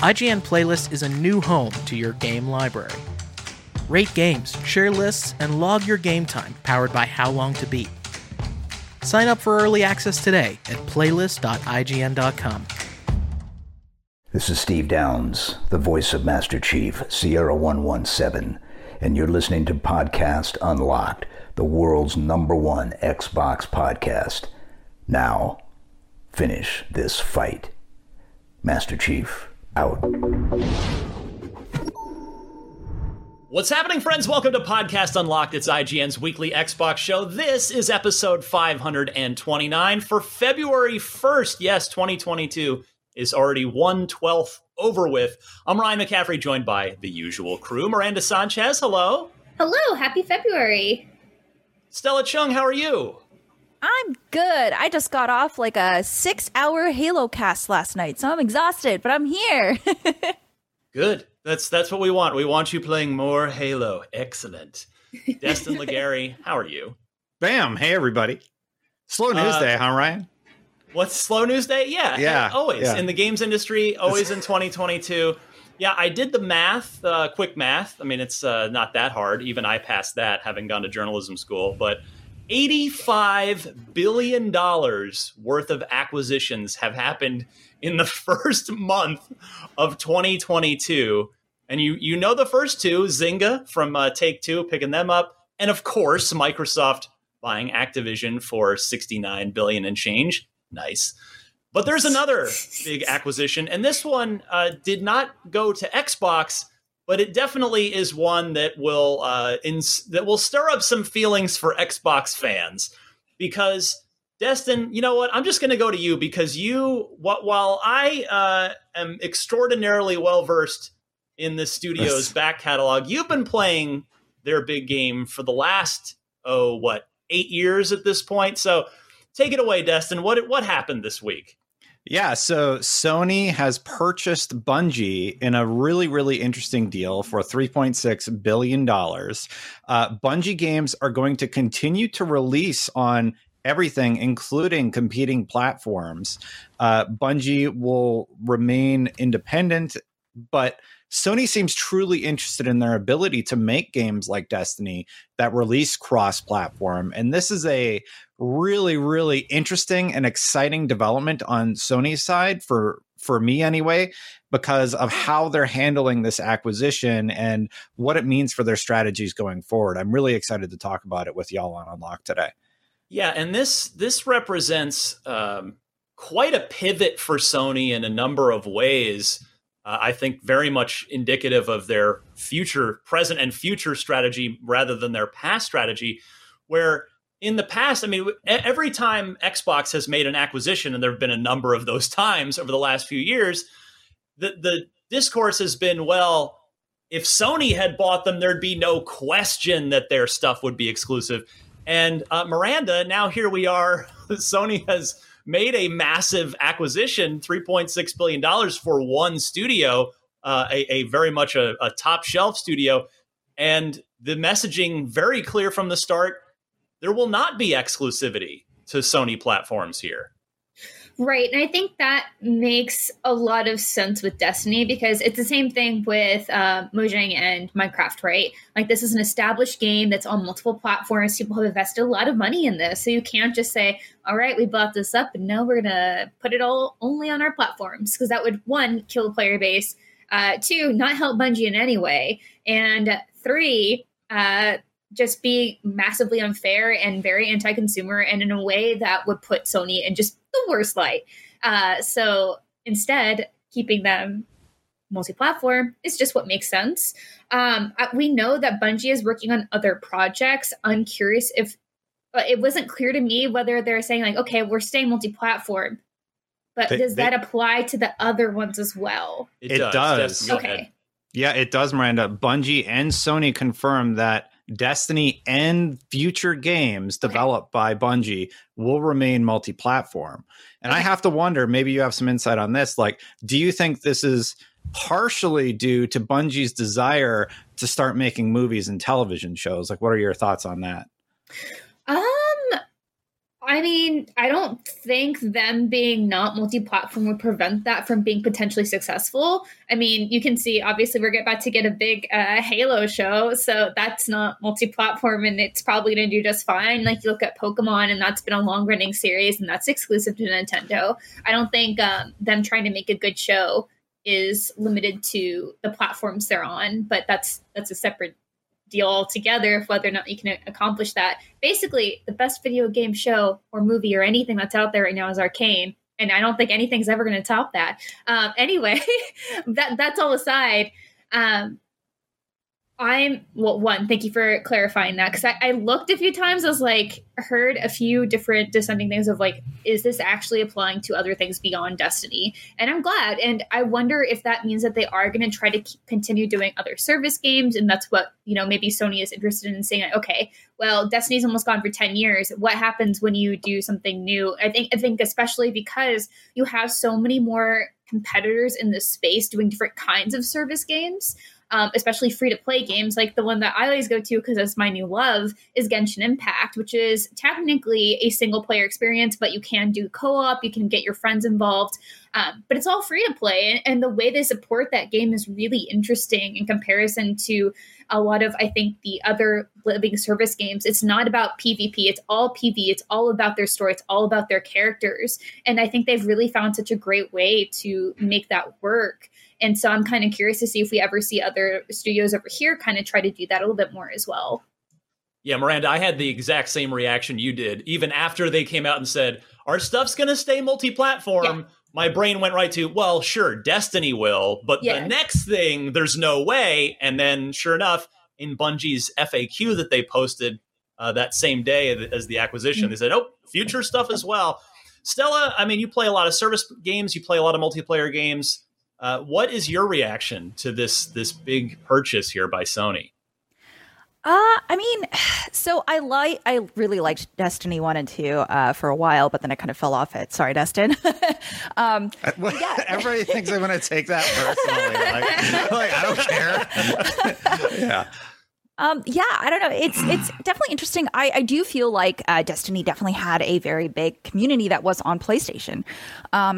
IGN Playlist is a new home to your game library. Rate games, share lists, and log your game time, powered by HowLongToBeat. Sign up for early access today at playlist.ign.com. This is Steve Downes, the voice of Master Chief, Sierra 117, and you're listening to Podcast Unlocked, the world's #1 Xbox podcast. Now, finish this fight. Master Chief. Out. What's happening, friends? Welcome to Podcast Unlocked. It's IGN's weekly Xbox show. This is episode 529 for February 1st. Yes, 2022 is already 1/12 over with. I'm Ryan McCaffrey, joined by the usual crew. Miranda Sanchez, hello. Hello. Happy February. Stella Chung, how are you? I'm good. I just got off like a 6-hour Halo cast last night, so I'm exhausted, but I'm here. Good. That's what we want. We want you playing more Halo. Excellent. Destin Laguerre, how are you? Bam. Hey, everybody. Slow news day, huh, Ryan? What's slow news day? Yeah. Always. Yeah. In the games industry, always in 2022. Yeah, I did the math, quick math. I mean, it's not that hard. Even I passed that, having gone to journalism school, but $85 billion worth of acquisitions have happened in the first month of 2022. And you know the first two, Zynga from Take-Two, picking them up. And of course, Microsoft buying Activision for $69 billion and change. Nice. But there's another big acquisition. And this one did not go to Xbox, but it definitely is one that will that will stir up some feelings for Xbox fans, because Destin, you know what? I'm just going to go to you because while I am extraordinarily well versed in the studio's back catalog, you've been playing their big game for the last 8 years at this point. So take it away, Destin. What happened this week? Yeah, so Sony has purchased Bungie in a really, really interesting deal for $3.6 billion. Bungie games are going to continue to release on everything, including competing platforms. Bungie will remain independent, but Sony seems truly interested in their ability to make games like Destiny that release cross-platform. And this is a really, really interesting and exciting development on Sony's side, for me anyway, because of how they're handling this acquisition and what it means for their strategies going forward. I'm really excited to talk about it with y'all on Unlock today. Yeah, and this represents quite a pivot for Sony in a number of ways. I think very much indicative of their future, present and future strategy rather than their past strategy, where in the past, I mean, every time Xbox has made an acquisition, and there have been a number of those times over the last few years, the discourse has been, well, if Sony had bought them, there'd be no question that their stuff would be exclusive. And Miranda, now here we are. Sony has made a massive acquisition, $3.6 billion for one studio, a very much a top shelf studio. And the messaging very clear from the start, there will not be exclusivity to Sony platforms here. Right. And I think that makes a lot of sense with Destiny, because it's the same thing with Mojang and Minecraft, right? Like, this is an established game that's on multiple platforms. People have invested a lot of money in this. So you can't just say, all right, we bought this up and now we're going to put it all only on our platforms, because that would, one, kill the player base, two, not help Bungie in any way, and three, just be massively unfair and very anti-consumer, and in a way that would put Sony in just the worst light. So instead, keeping them multi-platform is just what makes sense. We know that Bungie is working on other projects. I'm curious if it wasn't clear to me whether they're saying like, okay, we're staying multi-platform, but does that apply to the other ones as well? It does. Okay. Yeah, it does, Miranda. Bungie and Sony confirmed that Destiny and future games developed by Bungie will remain multi-platform. And I have to wonder, maybe you have some insight on this. Like, do you think this is partially due to Bungie's desire to start making movies and television shows? Like, what are your thoughts on that? I mean, I don't think them being not multi-platform would prevent that from being potentially successful. I mean, you can see, obviously, we're about to get a big Halo show, so that's not multi-platform, and it's probably going to do just fine. Like, you look at Pokemon, and that's been a long-running series, and that's exclusive to Nintendo. I don't think them trying to make a good show is limited to the platforms they're on, but that's a separate deal altogether of whether or not you can accomplish that. Basically, the best video game show or movie or anything that's out there right now is Arcane, and I don't think anything's ever going to top that. Anyway, that's all aside. Thank you for clarifying that, because I looked a few times. I was like, heard a few different dissenting things of like, is this actually applying to other things beyond Destiny? And I'm glad. And I wonder if that means that they are going to try to continue doing other service games. And that's what, you know, maybe Sony is interested in saying, like, okay, well, Destiny's almost gone for 10 years. What happens when you do something new? I think especially because you have so many more competitors in this space doing different kinds of service games. Especially free-to-play games, like the one that I always go to because that's my new love is Genshin Impact, which is technically a single-player experience, but you can do co-op, you can get your friends involved, but it's all free-to-play, and the way they support that game is really interesting in comparison to a lot of, I think, the other living service games. It's not about PvP, it's all PvE, it's all about their story, it's all about their characters, and I think they've really found such a great way to make that work. And so I'm kind of curious to see if we ever see other studios over here kind of try to do that a little bit more as well. Yeah, Miranda, I had the exact same reaction you did. Even after they came out and said, our stuff's going to stay multi-platform, my brain went right to, well, sure, Destiny will, but the next thing, there's no way. And then sure enough, in Bungie's FAQ that they posted that same day as the acquisition, they said, oh, future stuff as well. Stella, I mean, you play a lot of service games, you play a lot of multiplayer games. What is your reaction to this big purchase here by Sony? I mean, so I really liked Destiny 1 and 2 for a while, but then I kind of fell off it. Sorry, Destin. Everybody thinks I'm going to take that personally. Like, I don't care. I don't know. It's definitely interesting. I do feel like Destiny definitely had a very big community that was on PlayStation.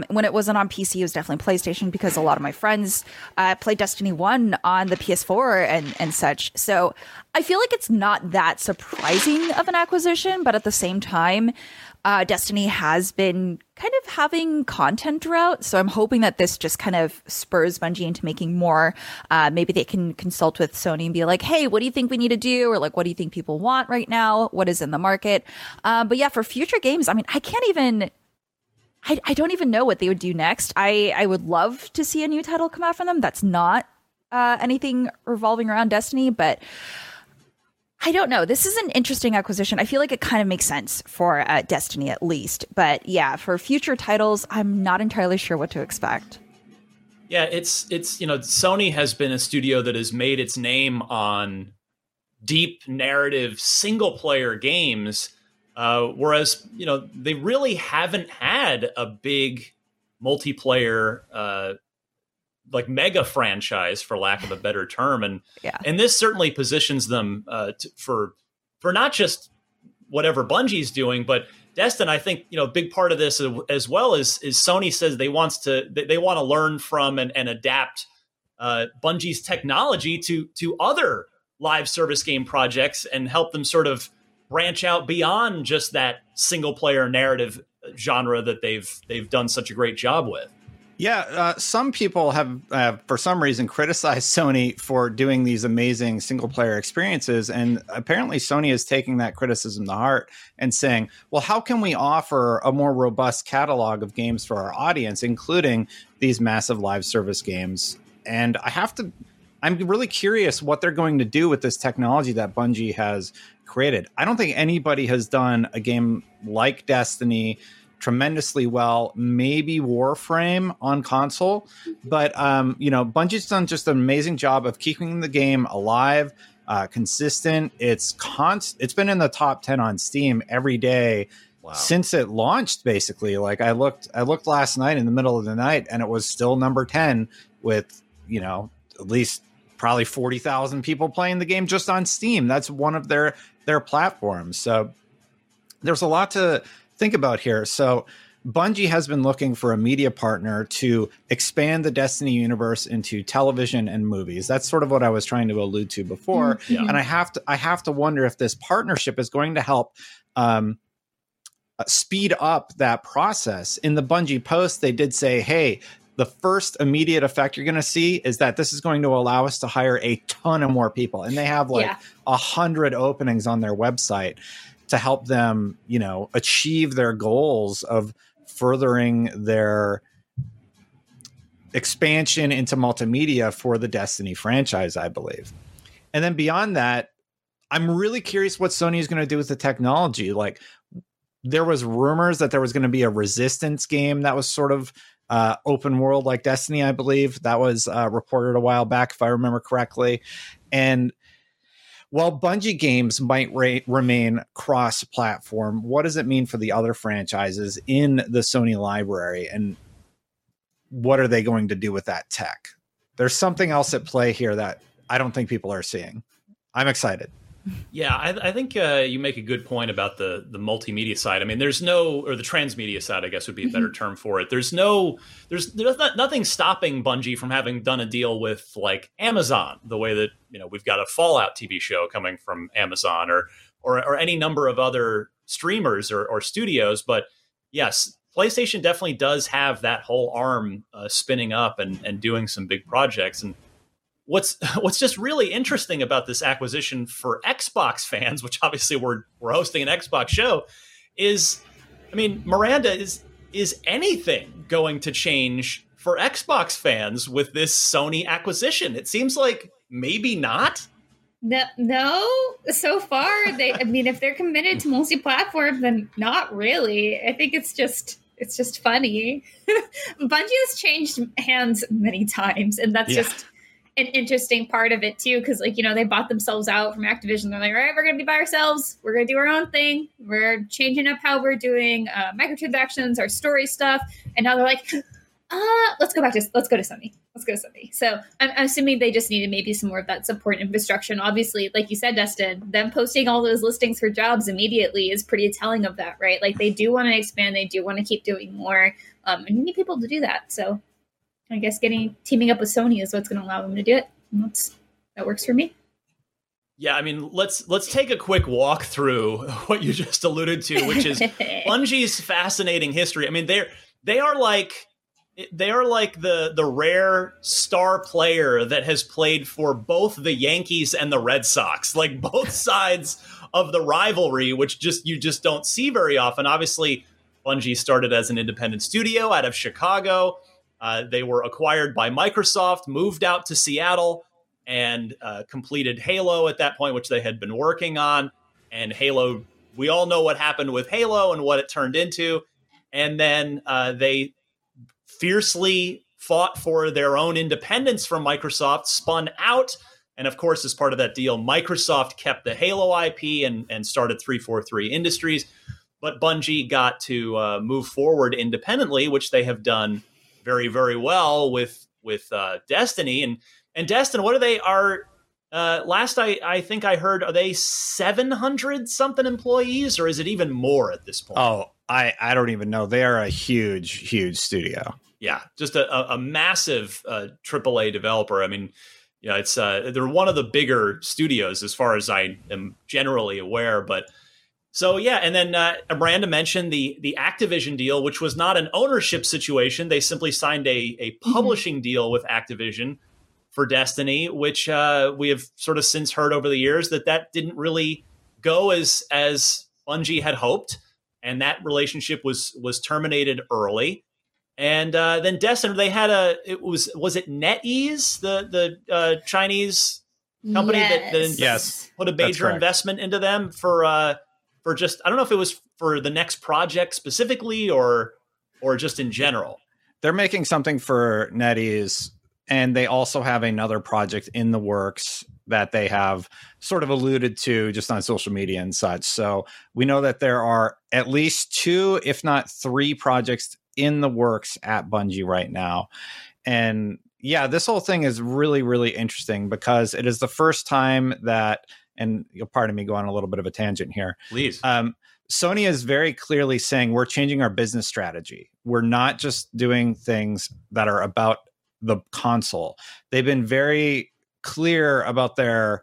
When it wasn't on PC, it was definitely PlayStation, because a lot of my friends played Destiny 1 on the PS4 and such. So I feel like it's not that surprising of an acquisition, but at the same time, Destiny has been kind of having content drought, so I'm hoping that this just kind of spurs Bungie into making more. Maybe they can consult with Sony and be like, hey, what do you think we need to do? Or like, what do you think people want right now? What is in the market? But yeah, for future games, I mean, I can't even... I don't even know what they would do next. I would love to see a new title come out from them. That's not anything revolving around Destiny, but... I don't know. This is an interesting acquisition. I feel like it kind of makes sense for Destiny, at least. But yeah, for future titles, I'm not entirely sure what to expect. Yeah, it's you know, Sony has been a studio that has made its name on deep narrative single player games, whereas you know they really haven't had a big multiplayer like mega franchise, for lack of a better term. And this certainly positions them for not just whatever Bungie's doing. But Destin, I think, you know, a big part of this as well is Sony says they want to learn from and adapt Bungie's technology to other live service game projects and help them sort of branch out beyond just that single player narrative genre that they've done such a great job with. Yeah, some people have, for some reason, criticized Sony for doing these amazing single-player experiences, and apparently Sony is taking that criticism to heart and saying, well, how can we offer a more robust catalog of games for our audience, including these massive live service games? And I'm really curious what they're going to do with this technology that Bungie has created. I don't think anybody has done a game like Destiny tremendously well, maybe Warframe on console, but you know, Bungie's done just an amazing job of keeping the game alive, consistent. It's been in the top 10 on Steam every day. Wow. Since it launched, basically. Like I looked last night in the middle of the night, and it was still number 10 with, you know, at least probably 40,000 people playing the game just on Steam. That's one of their platforms. So there's a lot to think about here. So Bungie has been looking for a media partner to expand the Destiny universe into television and movies. That's sort of what I was trying to allude to before. Mm-hmm. Yeah. And I have to wonder if this partnership is going to help speed up that process. In the Bungie post, they did say, hey, the first immediate effect you're going to see is that this is going to allow us to hire a ton of more people. And they have 100 openings on their website to help them, you know, achieve their goals of furthering their expansion into multimedia for the Destiny franchise, I believe. And then beyond that, I'm really curious what Sony is going to do with the technology. Like, there was rumors that there was going to be a Resistance game that was sort of open world like Destiny, I believe. That was reported a while back, if I remember correctly. And while Bungie games might remain cross-platform, what does it mean for the other franchises in the Sony library, and what are they going to do with that tech? There's something else at play here that I don't think people are seeing. I'm excited. Yeah, I think you make a good point about the multimedia side. I mean, or the transmedia side, I guess, would be a better term for it. There's nothing stopping Bungie from having done a deal with like Amazon, the way that, you know, we've got a Fallout TV show coming from Amazon or any number of other streamers or studios. But yes, PlayStation definitely does have that whole arm spinning up and doing some big projects. And What's just really interesting about this acquisition for Xbox fans, which obviously we're hosting an Xbox show, is, I mean, Miranda, is anything going to change for Xbox fans with this Sony acquisition? It seems like maybe not. No, so far they. I mean, if they're committed to multi-platform, then not really. I think it's just funny. Bungie has changed hands many times, and that's just an interesting part of it too, because, like, you know, they bought themselves out from Activision. They're like, all right, we're gonna be by ourselves, we're gonna do our own thing, we're changing up how we're doing microtransactions, our story stuff, and now they're like, let's go to Sony. So I'm assuming they just needed maybe some more of that support infrastructure, and obviously, like you said, Destin, them posting all those listings for jobs immediately is pretty telling of that, right? Like, they do want to expand, they do want to keep doing more, and you need people to do that. So I guess teaming up with Sony is what's going to allow them to do it. And that works for me. Yeah, I mean, let's take a quick walk through what you just alluded to, which is Bungie's fascinating history. I mean, they are like the rare star player that has played for both the Yankees and the Red Sox, like both sides of the rivalry, which you just don't see very often. Obviously, Bungie started as an independent studio out of Chicago. They were acquired by Microsoft, moved out to Seattle, and completed Halo at that point, which they had been working on. And Halo, we all know what happened with Halo and what it turned into. And then they fiercely fought for their own independence from Microsoft, spun out. And of course, as part of that deal, Microsoft kept the Halo IP and started 343 Industries. But Bungie got to move forward independently, which they have done very, very well with Destiny. And Destin, what are they are Last I think I heard, are they 700 something employees, or is it even more at this point? Oh, I don't even know. They are a huge, huge studio. Yeah, just a massive AAA developer. I mean, you know, it's they're one of the bigger studios as far as I am generally aware. But so, yeah. And then Miranda mentioned the Activision deal, which was not an ownership situation. They simply signed a publishing deal with Activision for Destiny, which we have sort of since heard over the years that didn't really go as Bungie had hoped. And that relationship was terminated early. And then Destin, they had was it NetEase, the Chinese company that put a major investment into them for just, I don't know if it was for the next project specifically or just in general. They're making something for NetEase, and they also have another project in the works that they have sort of alluded to just on social media and such. So we know that there are at least 2, if not 3 projects in the works at Bungie right now. And yeah, this whole thing is really, really interesting because it is the first time that, and you'll pardon me going on a little bit of a tangent here. Please. Sony is very clearly saying we're changing our business strategy. We're not just doing things that are about the console. They've been very clear about their,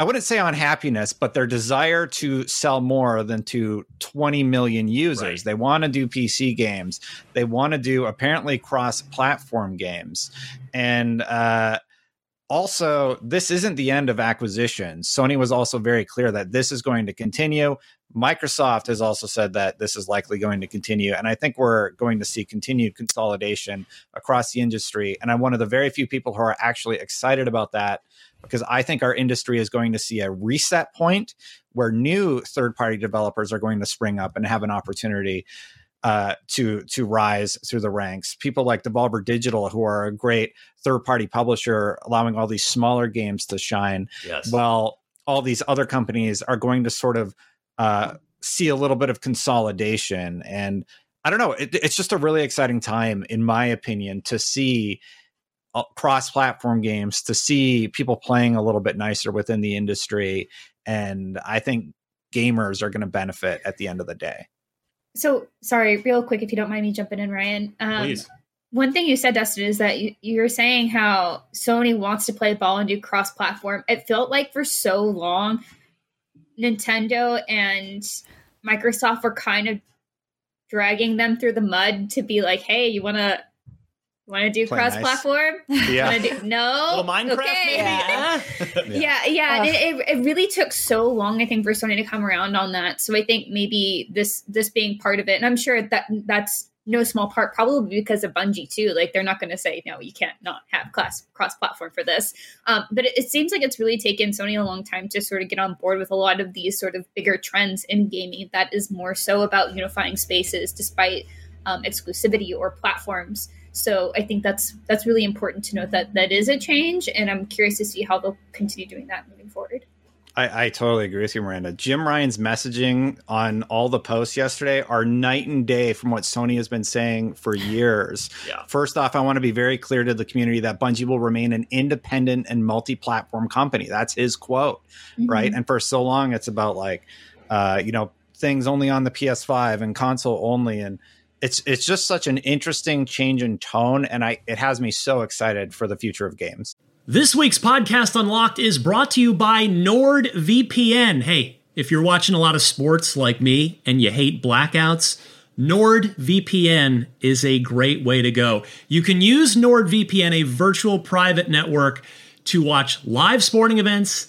I wouldn't say unhappiness, but their desire to sell more than to 20 million users. Right. They want to do PC games. They want to do apparently cross-platform games. And also, this isn't the end of acquisitions. Sony was also very clear that this is going to continue. Microsoft has also said that this is likely going to continue. And I think we're going to see continued consolidation across the industry. And I'm one of the very few people who are actually excited about that, because I think our industry is going to see a reset point where new third-party developers are going to spring up and have an opportunity to rise through the ranks. People like Devolver Digital, who are a great third-party publisher, allowing all these smaller games to shine. Yes. While all these other companies are going to sort of see a little bit of consolidation. And I don't know, it's just a really exciting time, in my opinion, to see cross-platform games, to see people playing a little bit nicer within the industry. And I think gamers are going to benefit at the end of the day. So, sorry, real quick, if you don't mind me jumping in, Ryan. Please. One thing you said, Dustin, is that you're saying how Sony wants to play ball and do cross-platform. It felt like for so long, Nintendo and Microsoft were kind of dragging them through the mud to be like, hey, you want to do cross-platform? Nice. Yeah. No. Little Minecraft, okay. Maybe? Yeah. Yeah. It really took so long, I think, for Sony to come around on that. So I think maybe this being part of it, and I'm sure that's no small part, probably because of Bungie too. Like, they're not going to say, no, you can't not have cross-platform for this. But it seems like it's really taken Sony a long time to sort of get on board with a lot of these sort of bigger trends in gaming that is more so about unifying spaces despite exclusivity or platforms. So I think that's really important to note that is a change, and I'm curious to see how they'll continue doing that moving forward. I totally agree with you, Miranda. Jim Ryan's messaging on all the posts yesterday are night and day from what Sony has been saying for years. Yeah. First off, I want to be very clear to the community that Bungie will remain an independent and multi-platform company. That's his quote, right? And for so long, it's about like, things only on the PS5 and console only, and it's just such an interesting change in tone, and it has me so excited for the future of games. This week's Podcast Unlocked is brought to you by NordVPN. Hey, if you're watching a lot of sports like me and you hate blackouts, NordVPN is a great way to go. You can use NordVPN, a virtual private network, to watch live sporting events,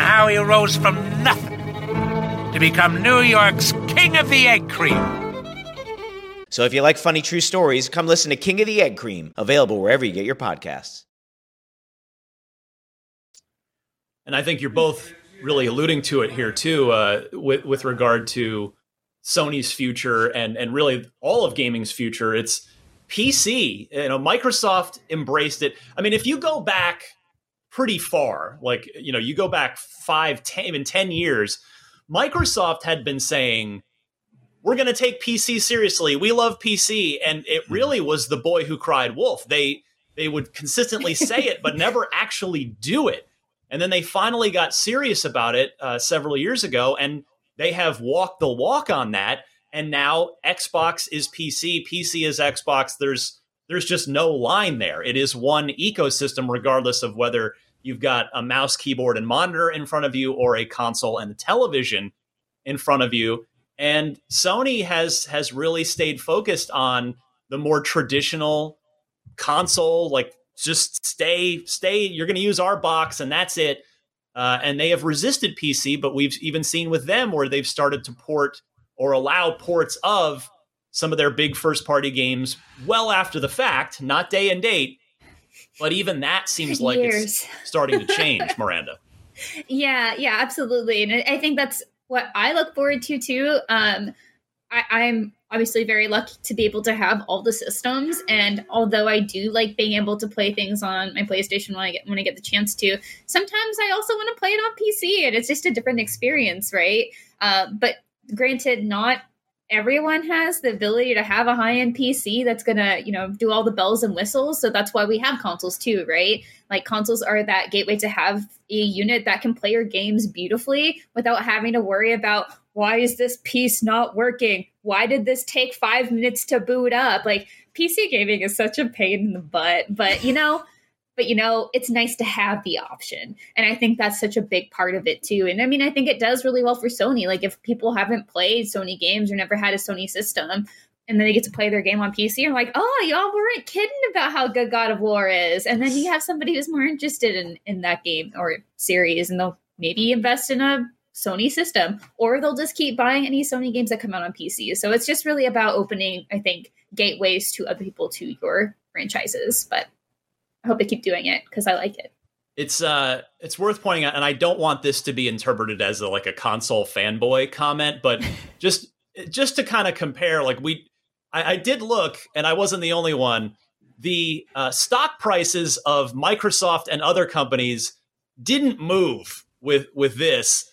how he rose from nothing to become New York's King of the Egg Cream. So if you like funny true stories, come listen to King of the Egg Cream, available wherever you get your podcasts. And I think you're both really alluding to it here, too, with regard to Sony's future and really all of gaming's future. It's PC. You know, Microsoft embraced it. I mean, if you go back pretty far, like, you know, you go back 5, 10, even 10 years, Microsoft had been saying, we're going to take PC seriously. We love PC. And it really was the boy who cried wolf. They would consistently say it, but never actually do it. And then they finally got serious about it several years ago. And they have walked the walk on that, and now Xbox is PC, PC is Xbox. There's just no line there. It is one ecosystem, regardless of whether you've got a mouse, keyboard, and monitor in front of you, or a console and a television in front of you. And Sony has really stayed focused on the more traditional console, like just stay. You're going to use our box, and that's it. And they have resisted PC, but we've even seen with them where they've started to port or allow ports of some of their big first-party games well after the fact, not day and date. But even that seems like it's starting to change, Miranda. Yeah, absolutely. And I think that's what I look forward to, too. I'm obviously very lucky to be able to have all the systems. And although I do like being able to play things on my PlayStation when I get the chance to, sometimes I also want to play it on PC, and it's just a different experience, right? But granted, not everyone has the ability to have a high-end PC that's going to, do all the bells and whistles. So that's why we have consoles too, right? Like, consoles are that gateway to have a unit that can play your games beautifully without having to worry about, why is this piece not working? Why did this take 5 minutes to boot up? Like, PC gaming is such a pain in the butt, but it's nice to have the option. And I think that's such a big part of it too. And I mean, I think it does really well for Sony. Like, if people haven't played Sony games or never had a Sony system, and then they get to play their game on PC, and like, oh, y'all weren't kidding about how good God of War is. And then you have somebody who's more interested in that game or series, and they'll maybe invest in a Sony system, or they'll just keep buying any Sony games that come out on PC. So it's just really about opening, I think, gateways to other people to your franchises. But I hope they keep doing it, because I like it. It's worth pointing out, and I don't want this to be interpreted as a console fanboy comment, but just to kind of compare, I did look, and I wasn't the only one. The stock prices of Microsoft and other companies didn't move with this.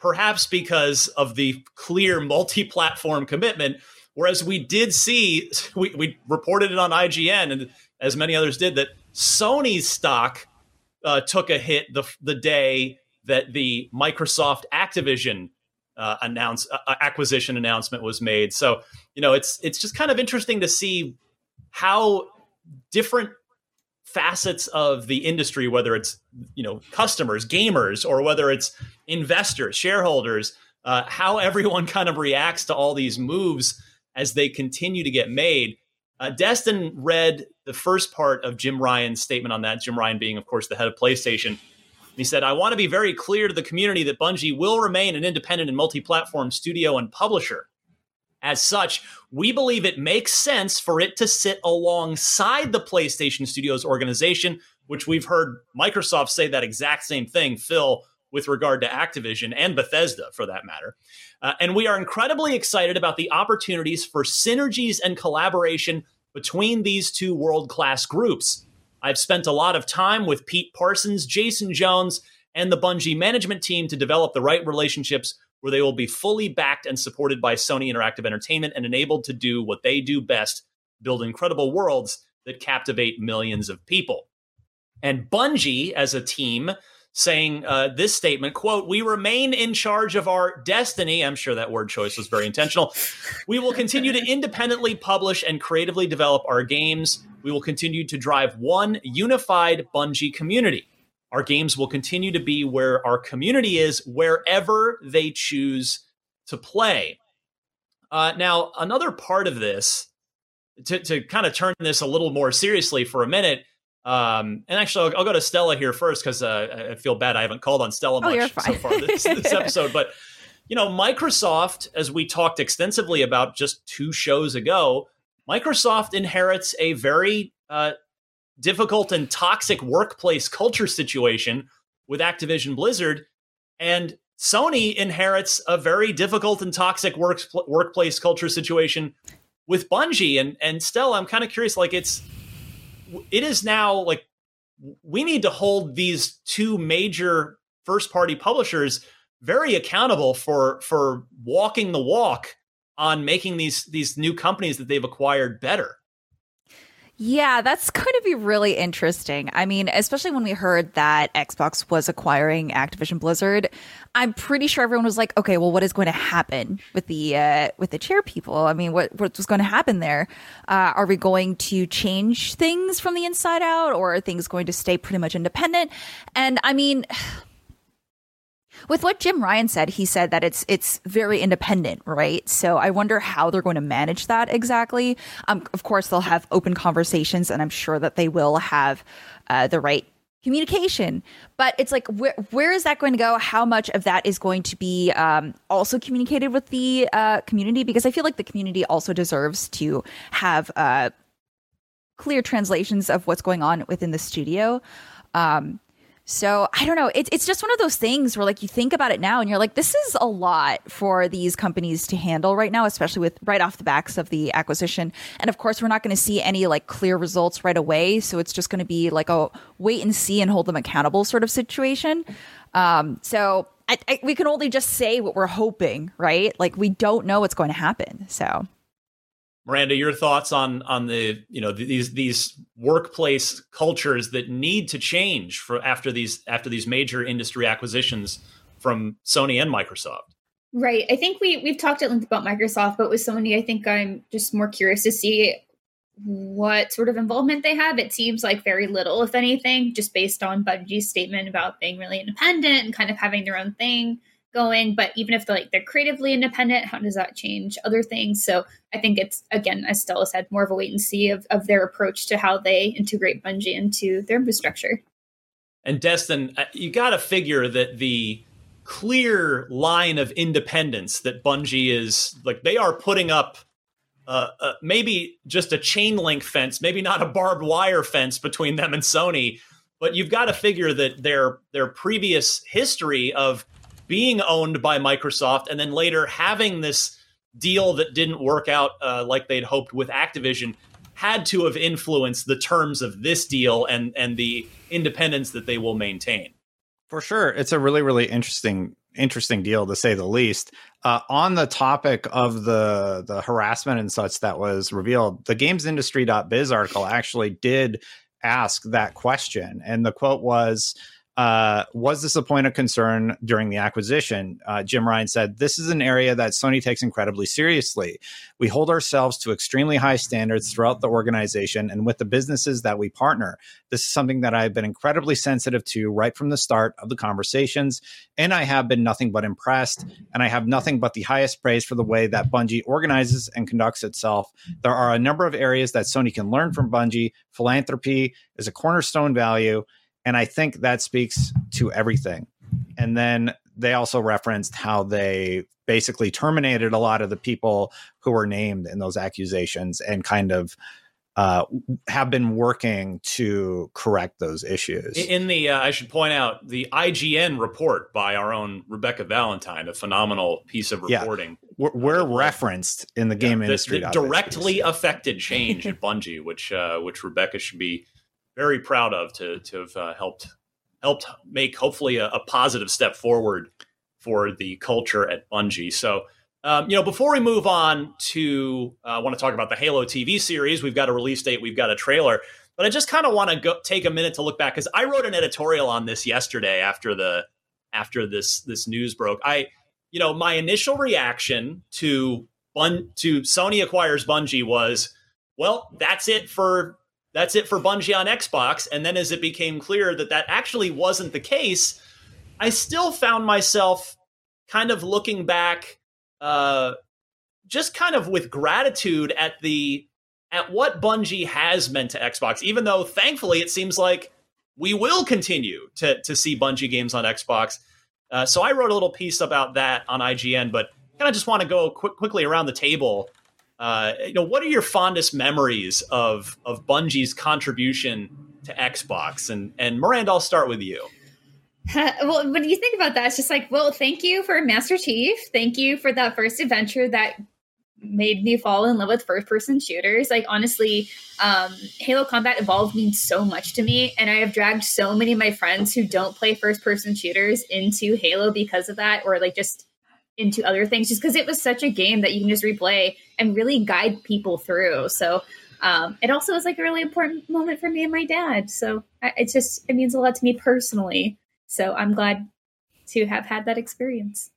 Perhaps because of the clear multi-platform commitment, whereas we did see, we reported it on IGN, and as many others did, that Sony's stock took a hit the day that the Microsoft Activision acquisition announcement was made. So, it's just kind of interesting to see how different facets of the industry, whether it's customers, gamers, or whether it's investors, shareholders, how everyone kind of reacts to all these moves as they continue to get made. Destin read the first part of Jim Ryan's statement on that, Jim Ryan being, of course, the head of PlayStation. He said, I want to be very clear to the community that Bungie will remain an independent and multi-platform studio and publisher. As such, we believe it makes sense for it to sit alongside the PlayStation Studios organization, which we've heard Microsoft say that exact same thing, Phil, with regard to Activision and Bethesda, for that matter. And we are incredibly excited about the opportunities for synergies and collaboration between these two world-class groups. I've spent a lot of time with Pete Parsons, Jason Jones, and the Bungie management team to develop the right relationships where they will be fully backed and supported by Sony Interactive Entertainment and enabled to do what they do best, build incredible worlds that captivate millions of people. And Bungie, as a team, saying this statement, quote, we remain in charge of our destiny. I'm sure that word choice was very intentional. We will continue to independently publish and creatively develop our games. We will continue to drive one unified Bungie community. Our games will continue to be where our community is, wherever they choose to play. Now, another part of this, to kind of turn this a little more seriously for a minute, and actually, I'll go to Stella here first because I feel bad I haven't called on Stella much so far this episode. But, you know, Microsoft, as we talked extensively about just 2 shows ago, Microsoft inherits a very difficult and toxic workplace culture situation with Activision Blizzard, and Sony inherits a very difficult and toxic workplace culture situation with Bungie. And Stella, I'm kind of curious, like it is now like we need to hold these 2 major first party publishers very accountable for walking the walk on making these new companies that they've acquired better. Yeah, that's going to be really interesting. I mean, especially when we heard that Xbox was acquiring Activision Blizzard, I'm pretty sure everyone was like, okay, well, what is going to happen with the chair people? I mean, what's going to happen there? Are we going to change things from the inside out, or are things going to stay pretty much independent? And I mean, with what Jim Ryan said, he said that it's very independent, right? So I wonder how they're going to manage that exactly. Of course, they'll have open conversations, and I'm sure that they will have the right communication. But it's like, where is that going to go? How much of that is going to be also communicated with the community? Because I feel like the community also deserves to have clear translations of what's going on within the studio. So I don't know. It's just one of those things where like you think about it now and you're like, this is a lot for these companies to handle right now, especially with right off the backs of the acquisition. And of course, we're not going to see any like clear results right away. So it's just going to be like a wait and see and hold them accountable sort of situation. So we can only just say what we're hoping, right? Like we don't know what's going to happen. So Miranda, your thoughts on the, you know, these workplace cultures that need to change for after these major industry acquisitions from Sony and Microsoft. Right. I think we've talked at length about Microsoft, but with Sony, I think I'm just more curious to see what sort of involvement they have. It seems like very little, if anything, just based on Bungie's statement about being really independent and kind of having their own thing going. But even if they're creatively independent, how does that change other things? So I think it's, again, as Stella said, more of a wait and see of their approach to how they integrate Bungie into their infrastructure. And Destin, you got to figure that the clear line of independence that Bungie is, like, they are putting up maybe just a chain link fence, maybe not a barbed wire fence between them and Sony, but you've got to figure that their previous history of being owned by Microsoft and then later having this deal that didn't work out like they'd hoped with Activision had to have influenced the terms of this deal and the independence that they will maintain. For sure. It's a really, really interesting deal, to say the least. On the topic of the harassment and such that was revealed, the gamesindustry.biz article actually did ask that question. And the quote was, Was this a point of concern during the acquisition? Jim Ryan said, "This is an area that Sony takes incredibly seriously. We hold ourselves to extremely high standards throughout the organization and with the businesses that we partner. This is something that I've been incredibly sensitive to right from the start of the conversations, and I have been nothing but impressed, and I have nothing but the highest praise for the way that Bungie organizes and conducts itself. There are a number of areas that Sony can learn from Bungie. Philanthropy is a cornerstone value, and I think that speaks to everything." And then they also referenced how they basically terminated a lot of the people who were named in those accusations and kind of have been working to correct those issues. In the, I should point out, the IGN report by our own Rebecca Valentine, a phenomenal piece of reporting. Yeah. We're referenced in the game industry. The directly affected change at Bungie, which Rebecca should be very proud of to have helped make hopefully a positive step forward for the culture at Bungie. So, before we move on to, I want to talk about the Halo TV series. We've got a release date. We've got a trailer, but I just kind of want to take a minute to look back, because I wrote an editorial on this yesterday after this news broke. My initial reaction to Sony acquires Bungie was, well, that's it for Bungie on Xbox. And then as it became clear that actually wasn't the case, I still found myself kind of looking back just kind of with gratitude at what Bungie has meant to Xbox, even though thankfully it seems like we will continue to see Bungie games on Xbox. So I wrote a little piece about that on IGN, but kind of just want to go quickly around the table. What are your fondest memories of Bungie's contribution to Xbox? And Miranda, I'll start with you. Well, when you think about that, it's just like, well, thank you for Master Chief. Thank you for that first adventure that made me fall in love with first-person shooters. Like, honestly, Halo Combat Evolved means so much to me, and I have dragged so many of my friends who don't play first-person shooters into Halo because of that, or like just into other things, just because it was such a game that you can just replay and really guide people through. So it also is like a really important moment for me and my dad. So it means a lot to me personally. So I'm glad to have had that experience.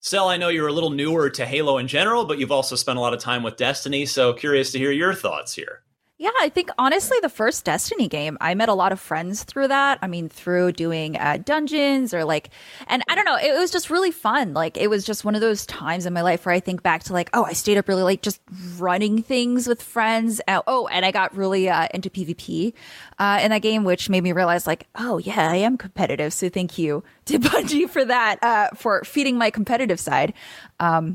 Sel, I know you're a little newer to Halo in general, but you've also spent a lot of time with Destiny. So curious to hear your thoughts here. Yeah, I think honestly the first Destiny game, I met a lot of friends through that. I mean, through doing dungeons or like, and I don't know, it was just really fun. Like, it was just one of those times in my life where I think back to like, oh, I stayed up really late just running things with friends. Oh, and I got really into PvP in that game, which made me realize like, oh yeah, I am competitive. So thank you to Bungie for that, for feeding my competitive side. But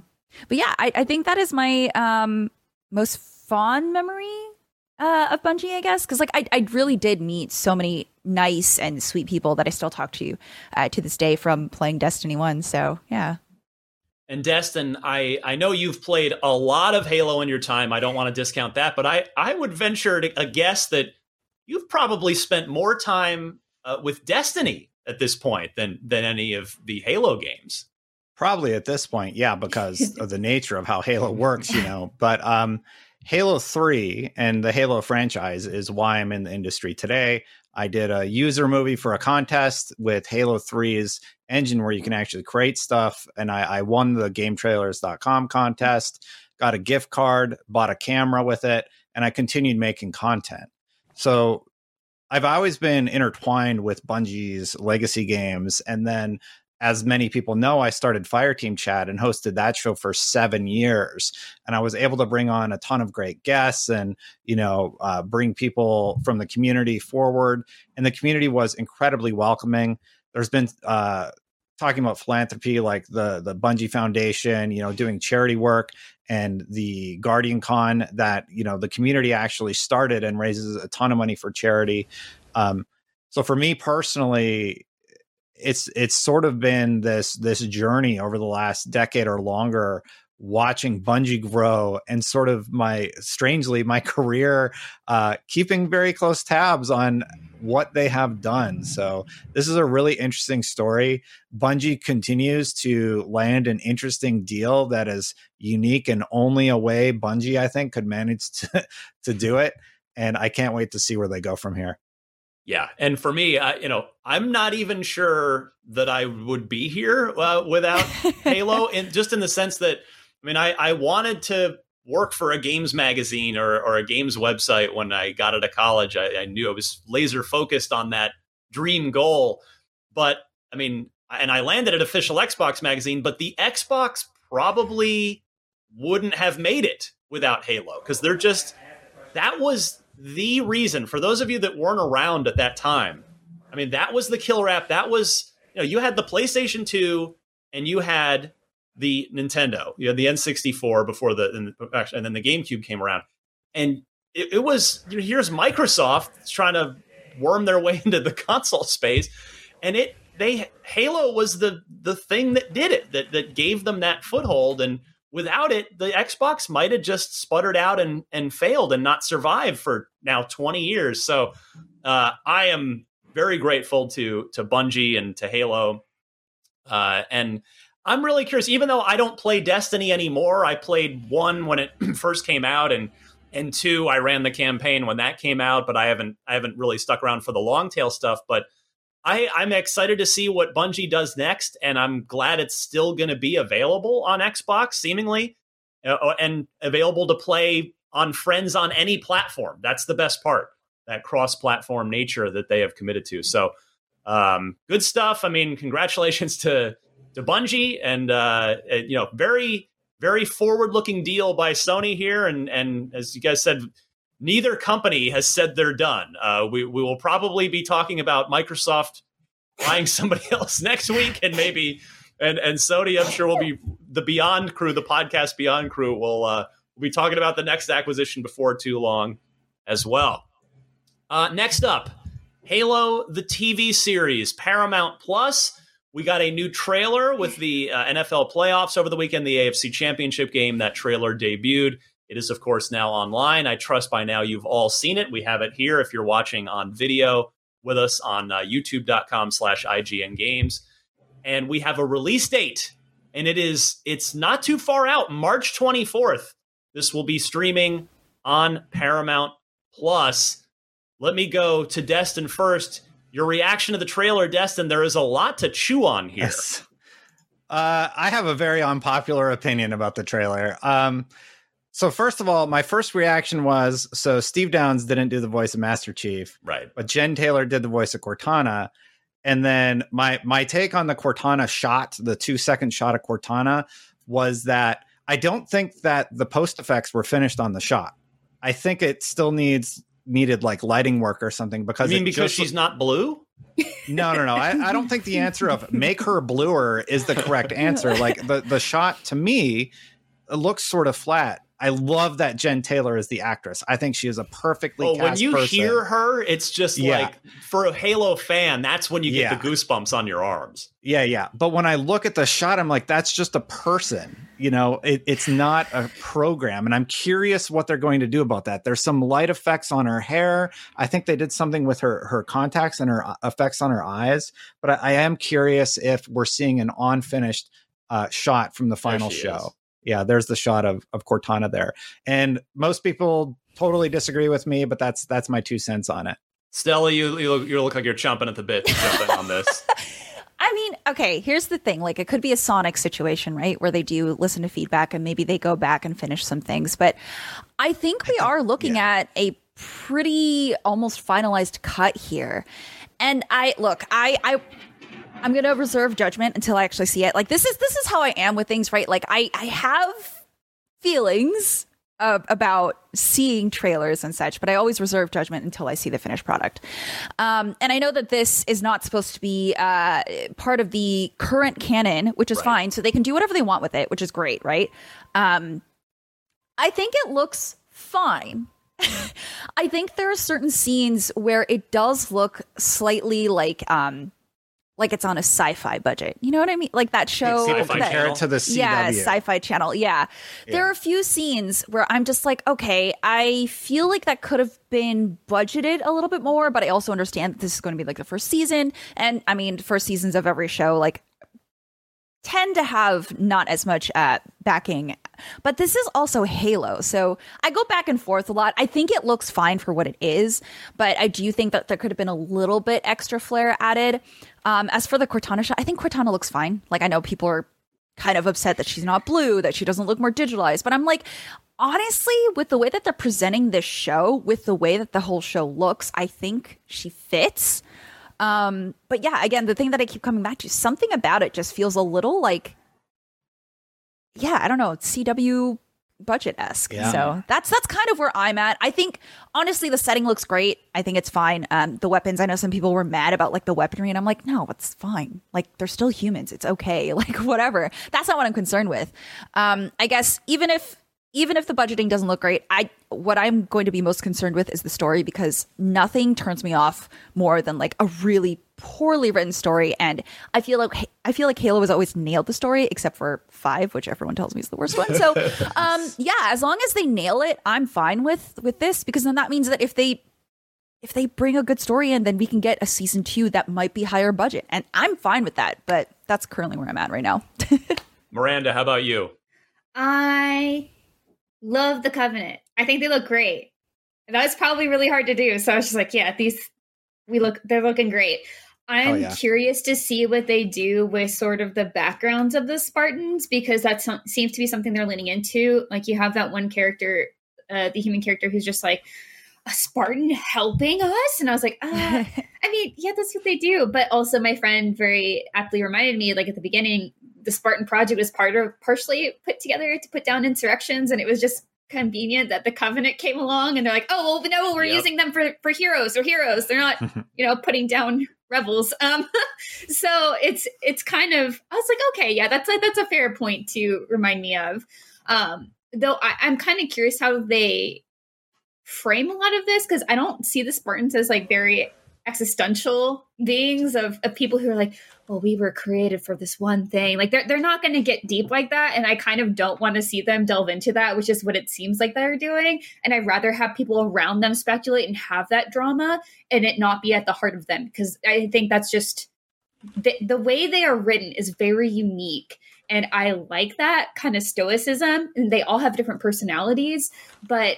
yeah, I think that is my most fond memory of Bungie, I guess, because like I really did meet so many nice and sweet people that I still talk to this day from playing Destiny 1. So yeah. And Destin, I know you've played a lot of Halo in your time. I don't want to discount that, but I would venture a guess that you've probably spent more time with Destiny at this point than any of the Halo games. Probably at this point, yeah, because of the nature of how Halo works, But Halo 3 and the Halo franchise is why I'm in the industry today. I did a user movie for a contest with Halo 3's engine where you can actually create stuff. And I won the GameTrailers.com contest, got a gift card, bought a camera with it, and I continued making content. So I've always been intertwined with Bungie's legacy games. And then, as many people know, I started Fireteam Chat and hosted that show for 7 years. And I was able to bring on a ton of great guests and, bring people from the community forward. And the community was incredibly welcoming. There's been talking about philanthropy, like the Bungie Foundation, doing charity work, and the Guardian Con that, the community actually started and raises a ton of money for charity. So for me personally, it's sort of been this journey over the last decade or longer, watching Bungie grow and sort of my career, keeping very close tabs on what they have done. So this is a really interesting story. Bungie continues to land an interesting deal that is unique and only a way Bungie, I think, could manage to do it. And I can't wait to see where they go from here. Yeah. And for me, I'm not even sure that I would be here without Halo. And just in the sense that, I wanted to work for a games magazine or a games website when I got out of college. I knew I was laser focused on that dream goal. But I landed at Official Xbox Magazine, but the Xbox probably wouldn't have made it without Halo, because that was the reason. For those of you that weren't around at that time, that was the kill rap. That was, you had the PlayStation 2 and you had the Nintendo, you had the N64 before and then the GameCube came around. And it was, here's Microsoft trying to worm their way into the console space. And Halo was the thing that did it, that gave them that foothold. And without it, the Xbox might have just sputtered out and failed and not survived for now 20 years. So I am very grateful to Bungie and to Halo. And I'm really curious, even though I don't play Destiny anymore, I played 1 when it first came out and 2, I ran the campaign when that came out, but I haven't really stuck around for the long tail stuff. But I'm excited to see what Bungie does next, and I'm glad it's still going to be available on Xbox, seemingly, and available to play on friends on any platform. That's the best part, that cross-platform nature that they have committed to. So good stuff. Congratulations to Bungie, and very, very forward-looking deal by Sony here. And as you guys said, neither company has said they're done. We will probably be talking about Microsoft buying somebody else next week, and maybe and Sony, I'm sure, will be the Beyond Crew, the podcast Beyond Crew will be talking about the next acquisition before too long as well. Next up, Halo, the TV series, Paramount Plus. We got a new trailer with the NFL playoffs over the weekend, the AFC Championship game. That trailer debuted. It is, of course, now online. I trust by now you've all seen it. We have it here if you're watching on video with us on youtube.com/IGN Games. And we have a release date, and it's not too far out, March 24th. This will be streaming on Paramount Plus. Let me go to Destin first. Your reaction to the trailer, Destin, there is a lot to chew on here. Yes. I have a very unpopular opinion about the trailer. So first of all, my first reaction was, so Steve Downes didn't do the voice of Master Chief, right? But Jen Taylor did the voice of Cortana. And then my take on the Cortana shot, the 2-second shot of Cortana, was that I don't think that the post effects were finished on the shot. I think it still needed like lighting work or something, because she's not blue. No. I don't think the answer of make her bluer is the correct answer. Like the shot to me, it looks sort of flat. I love that Jen Taylor is the actress. I think she is a perfectly cast person. When you hear her, it's just like, for a Halo fan, that's when you get the goosebumps on your arms. Yeah. But when I look at the shot, I'm like, that's just a person. It's not a program. And I'm curious what they're going to do about that. There's some light effects on her hair. I think they did something with her contacts and her effects on her eyes. But I am curious if we're seeing an unfinished shot from the final show. Is. Yeah, there's the shot of Cortana there. And most people totally disagree with me, but that's my 2 cents on it. Stella, you look like you're chomping at the bit to jump in on this. Okay, here's the thing. Like, it could be a Sonic situation, right? Where they do listen to feedback and maybe they go back and finish some things. But I think we are looking at a pretty almost finalized cut here. And I'm going to reserve judgment until I actually see it. Like, this is how I am with things, right? Like, I have feelings about seeing trailers and such, but I always reserve judgment until I see the finished product. And I know that this is not supposed to be part of the current canon, which is fine. So they can do whatever they want with it, which is great, right? I think it looks fine. I think there are certain scenes where it does look slightly like it's on a sci-fi budget. You know what I mean? Like that show. Compared to the CW. Yeah, Sci-Fi Channel. Yeah. There are a few scenes where I'm just like, okay, I feel like that could have been budgeted a little bit more, but I also understand that this is going to be like the first season. And first seasons of every show, like, tend to have not as much backing. But this is also Halo, so I go back and forth a lot. I think it looks fine for what it is, but I do think that there could have been a little bit extra flair added. As for the Cortana shot, I think Cortana looks fine. Like, I know people are kind of upset that she's not blue, that she doesn't look more digitalized, but I'm like, honestly, with the way that they're presenting this show, with the way that the whole show looks, I think she fits. But yeah, again, the thing that I keep coming back to, something about it just feels a little like, yeah, I don't know, CW budget-esque. Yeah. So that's kind of where I'm at. I think, honestly, the setting looks great. I think it's fine. The weapons, I know some people were mad about, like, the weaponry, and I'm like, no, it's fine. Like, they're still humans. It's okay. Like, whatever. That's not what I'm concerned with. I guess even if the budgeting doesn't look great, what I'm going to be most concerned with is the story, because nothing turns me off more than like a really poorly written story. And I feel like Halo has always nailed the story, except for 5, which everyone tells me is the worst one. So yeah, as long as they nail it, I'm fine with this, because then that means that if they bring a good story in, then we can get a season 2 that might be higher budget. And I'm fine with that, but that's currently where I'm at right now. Miranda, how about you? I love the Covenant. I think they look great. And that was probably really hard to do. So I was just like, yeah, they're looking great. I'm curious to see what they do with sort of the backgrounds of the Spartans, because that seems to be something they're leaning into. Like, you have that one character, the human character, who's just like, a Spartan helping us? And I was like, I mean, yeah, that's what they do. But also my friend very aptly reminded me, like, at the beginning, the Spartan Project was partially put together to put down insurrections, and it was just convenient that the Covenant came along and they're like, oh, well, no, we're using them for heroes or heroes. They're not, putting down rebels. So it's kind of, I was like, okay, yeah, that's a fair point to remind me of. Though I'm kind of curious how they frame a lot of this, because I don't see the Spartans as like very existential beings of people who are like, well, we were created for this one thing. Like, they're not going to get deep like that, and I kind of don't want to see them delve into that, which is what it seems like they're doing. And I'd rather have people around them speculate and have that drama, and it not be at the heart of them, because I think that's just the way they are written is very unique, and I like that kind of stoicism. And they all have different personalities, but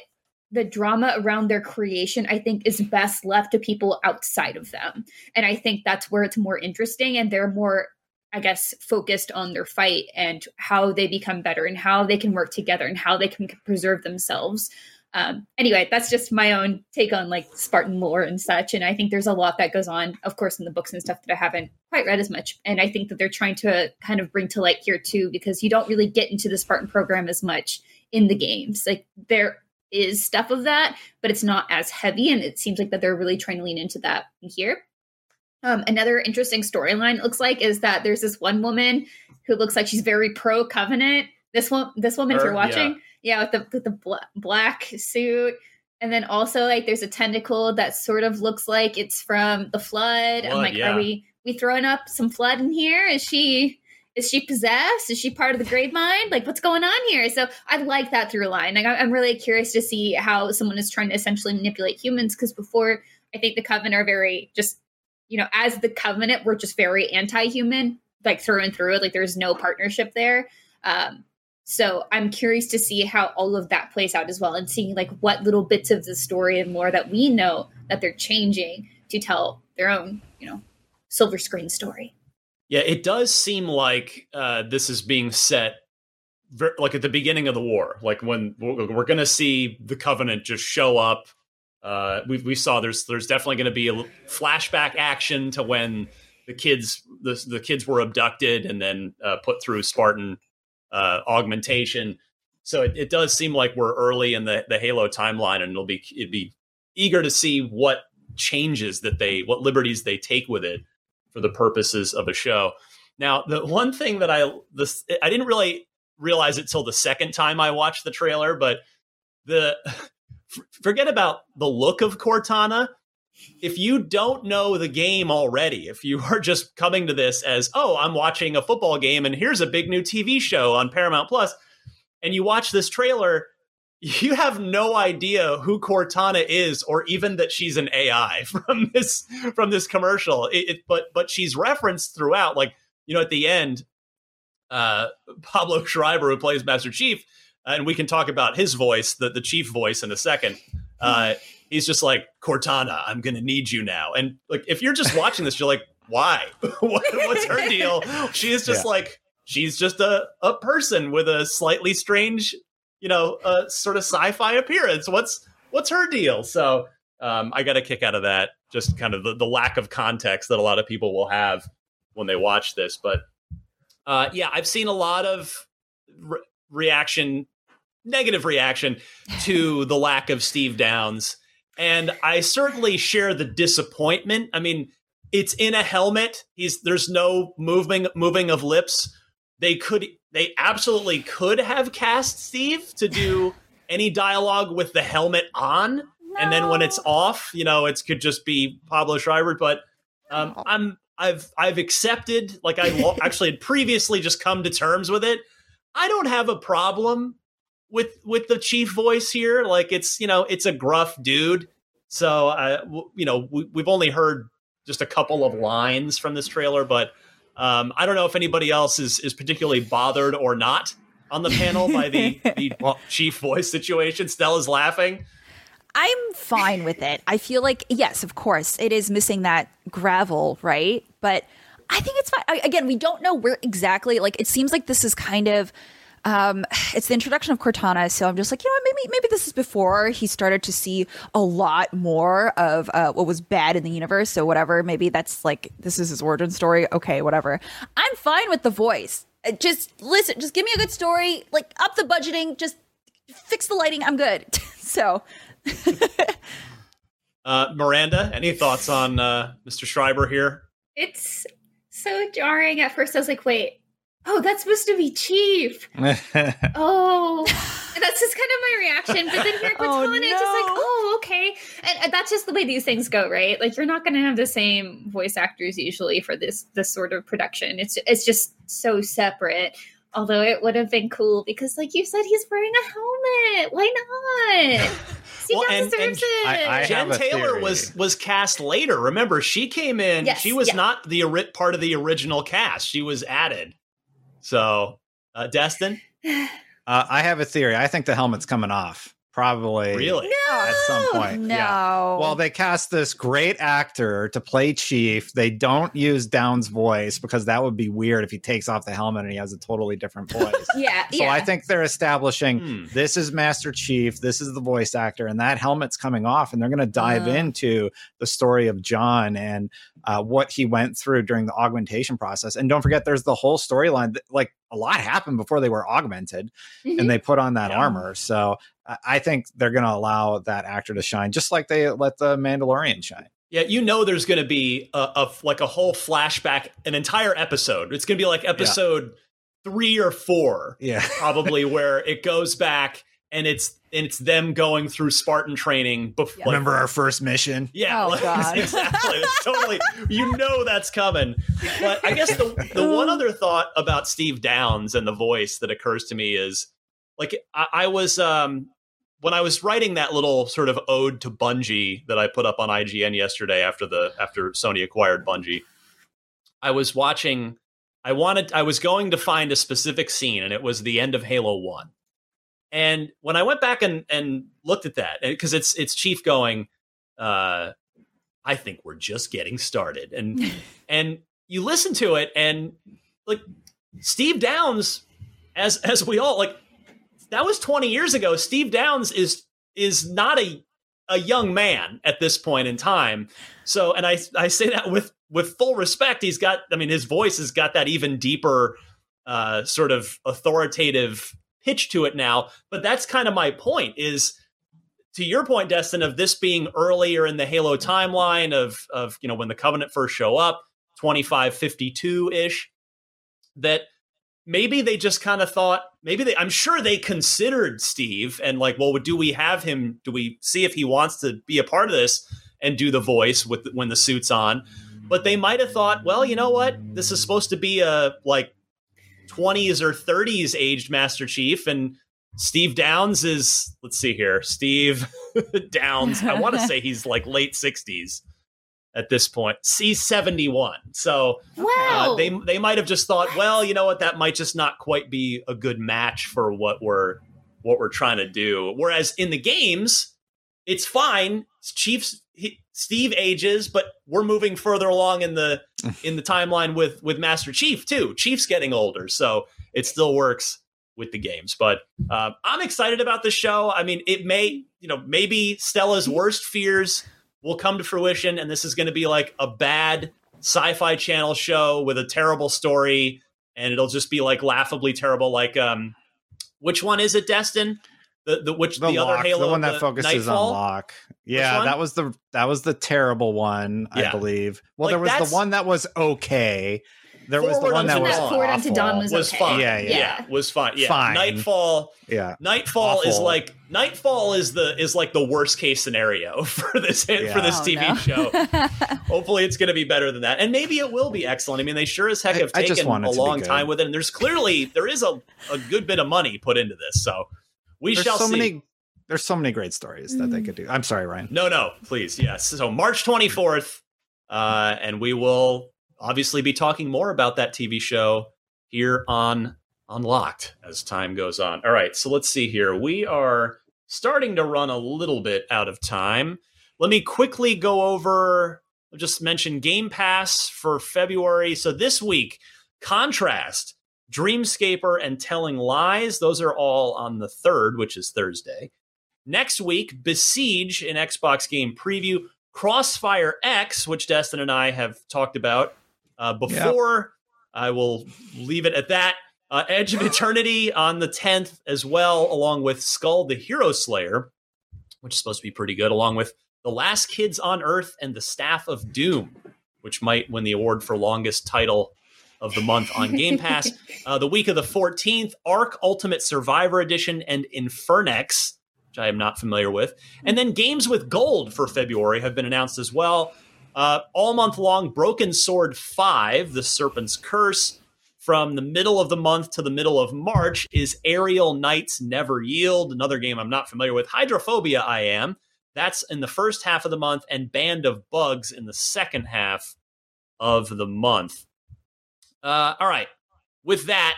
the drama around their creation, I think, is best left to people outside of them. And I think that's where it's more interesting, and they're more, I guess, focused on their fight and how they become better and how they can work together and how they can preserve themselves. Anyway, that's just my own take on like Spartan lore and such. And I think there's a lot that goes on, of course, in the books and stuff that I haven't quite read as much. And I think that they're trying to kind of bring to light here too, because you don't really get into the Spartan program as much in the games. Like, they're is stuff of that, but it's not as heavy, and it seems like that they're really trying to lean into that here. Another interesting storyline looks like is that there's this one woman who looks like she's very pro Covenant. This woman, if you're watching, with the black suit, and then also like there's a tentacle that sort of looks like it's from the Flood. I'm like, are we throwing up some Flood in here? Is she possessed? Is she part of the grave mind? Like, what's going on here? So I like that through line. Like, I'm really curious to see how someone is trying to essentially manipulate humans, because before, I think the Covenant are very just, as the Covenant, we're just very anti-human, like through and through. Like, there's no partnership there. So I'm curious to see how all of that plays out as well, and seeing like what little bits of the story and lore that we know that they're changing to tell their own, silver screen story. Yeah, it does seem like this is being set like at the beginning of the war, like when we're going to see the Covenant just show up. We saw there's definitely going to be a flashback action to when the kids were abducted and then put through Spartan augmentation. So it does seem like we're early in the Halo timeline, and it'd be eager to see what changes what liberties they take with it for the purposes of a show. Now, the one thing that I didn't really realize it till the second time I watched the trailer, but forget about the look of Cortana. If you don't know the game already, if you are just coming to this as, oh, I'm watching a football game and here's a big new TV show on Paramount Plus, and you watch this trailer, you have no idea who Cortana is, or even that she's an AI from this commercial. But she's referenced throughout. Like, at the end, Pablo Schreiber, who plays Master Chief, and we can talk about his voice, the Chief voice, in a second. He's just like, Cortana, I'm going to need you now. And like, if you're just watching this, you're like, why? What's her deal? She is just like, she's just a person with a slightly strange, sort of sci-fi appearance. What's her deal? So I got a kick out of that. Just kind of the lack of context that a lot of people will have when they watch this. But I've seen a lot of negative reaction to the lack of Steve Downes. And I certainly share the disappointment. I mean, it's in a helmet. There's no moving of lips. They absolutely could have cast Steve to do any dialogue with the helmet on. No. And then when it's off, it could just be Pablo Schreiber. But I've accepted, like I actually had previously just come to terms with it. I don't have a problem with the Chief voice here. Like it's a gruff dude. So we've only heard just a couple of lines from this trailer, but I don't know if anybody else is particularly bothered or not on the panel by the Chief voice situation. Stella's laughing. I'm fine with it. I feel like, yes, of course, it is missing that gravel, right? But I think it's fine. Again, we don't know where exactly, like, it seems like this is kind of, it's the introduction of Cortana. So I'm just like, maybe this is before he started to see a lot more of what was bad in the universe. So whatever, maybe that's like, this is his origin story. Okay, whatever. I'm fine with the voice. Just listen, just give me a good story, like up the budgeting, just fix the lighting. I'm good. So... Miranda, any thoughts on Mr. Schreiber here? It's so jarring. At first I was like, wait, oh, that's supposed to be Chief. Oh, and that's just kind of my reaction. But then here Cortana, just like, oh, okay. And that's just the way these things go, right? Like, you're not going to have the same voice actors usually for this sort of production. It's just so separate. Although it would have been cool because, like you said, he's wearing a helmet. Why not? See, well, and I Jen Taylor theory. was cast later. Remember, she came in. Yes, she was not the part of the original cast. She was added. So, Destin? I have a theory. I think the helmet's coming off. Probably. Really? No! At some point. No. Yeah. Well, they cast this great actor to play Chief. They don't use Downes' voice because that would be weird if he takes off the helmet and he has a totally different voice. So I think they're establishing this is Master Chief, this is the voice actor, and that helmet's coming off, and they're going to dive into the story of John and what he went through during the augmentation process. And don't forget, there's the whole storyline that, like, a lot happened before they were augmented and they put on that armor. So I think they're going to allow that actor to shine, just like they let the Mandalorian shine. Yeah, there's going to be a whole flashback, an entire episode. It's going to be like episode 3 or 4, probably, where it goes back and it's them going through Spartan training. Remember our first mission? Yeah, God. Exactly. It's totally, that's coming. But I guess the one other thought about Steve Downes and the voice that occurs to me is, like, I was when I was writing that little sort of ode to Bungie that I put up on IGN yesterday after Sony acquired Bungie, I was watching. I was going to find a specific scene, and it was the end of Halo 1. And when I went back and looked at that, because it's Chief going, I think we're just getting started, and you listen to it, and like Steve Downes, as we all like. That was 20 years ago. Steve Downes is not a young man at this point in time. So, and I say that with full respect. He's got, I mean, his voice has got that even deeper sort of authoritative pitch to it now. But that's kind of my point, is to your point, Destin, of this being earlier in the Halo timeline of when the Covenant first show up, 2552-ish, that maybe they just kind of thought, I'm sure they considered Steve and like, well, do we have him? Do we see if he wants to be a part of this and do the voice when the suit's on? But they might have thought, well, you know what? This is supposed to be a like 20s or 30s aged Master Chief, and Steve Downes is, let's see here, Steve Downes. I want to say he's like late 60s. at this point. C71. So wow. They might have just thought, well, you know what, that might just not quite be a good match for what we're trying to do. Whereas in the games, it's fine. Steve ages, but we're moving further along in the timeline with Master Chief too. Chief's getting older, so it still works with the games. But I'm excited about the show. I mean, it may, you know, maybe Stella's worst fears will come to fruition, and this is going to be like a bad sci-fi channel show with a terrible story, and it'll just be like laughably terrible. Like, which one is it, Destin? The other Halo, the one that focuses on Locke. Yeah, that was the terrible one, yeah. I believe. Well, like there was the one that was okay. There was the one that was awful. Forward Unto Dawn was okay. Fine. Yeah, was fine. Yeah, fine. Nightfall. Yeah, Nightfall awful. is like the worst case scenario for this TV show. Hopefully, it's going to be better than that, and maybe it will be excellent. I mean, they sure as heck have taken a long time with it, and there is a good bit of money put into this, so. We shall see. There's so many great stories that they could do. I'm sorry, Ryan. No, please. Yes. So March 24th, and we will obviously be talking more about that TV show here on Unlocked as time goes on. All right. So let's see here. We are starting to run a little bit out of time. Let me quickly go over, I'll just mention Game Pass for February. So this week, Contrast, Dreamscaper, and Telling Lies. Those are all on the 3rd, which is Thursday. Next week, Besiege, an Xbox game preview. Crossfire X, which Destin and I have talked about before. Yep. I will leave it at that. Edge of Eternity on the 10th as well, along with Skull the Hero Slayer, which is supposed to be pretty good, along with The Last Kids on Earth and The Staff of Doom, which might win the award for longest title of the month on Game Pass. The week of the 14th, Ark Ultimate Survivor Edition and Infernex, which I am not familiar with. And then games with gold for February have been announced as well. All month long, Broken Sword 5, The Serpent's Curse. From the middle of the month to the middle of March is Aerial Knights Never Yield, another game I'm not familiar with. Hydrophobia I am. That's in the first half of the month, and Band of Bugs in the second half of the month. All right. With that,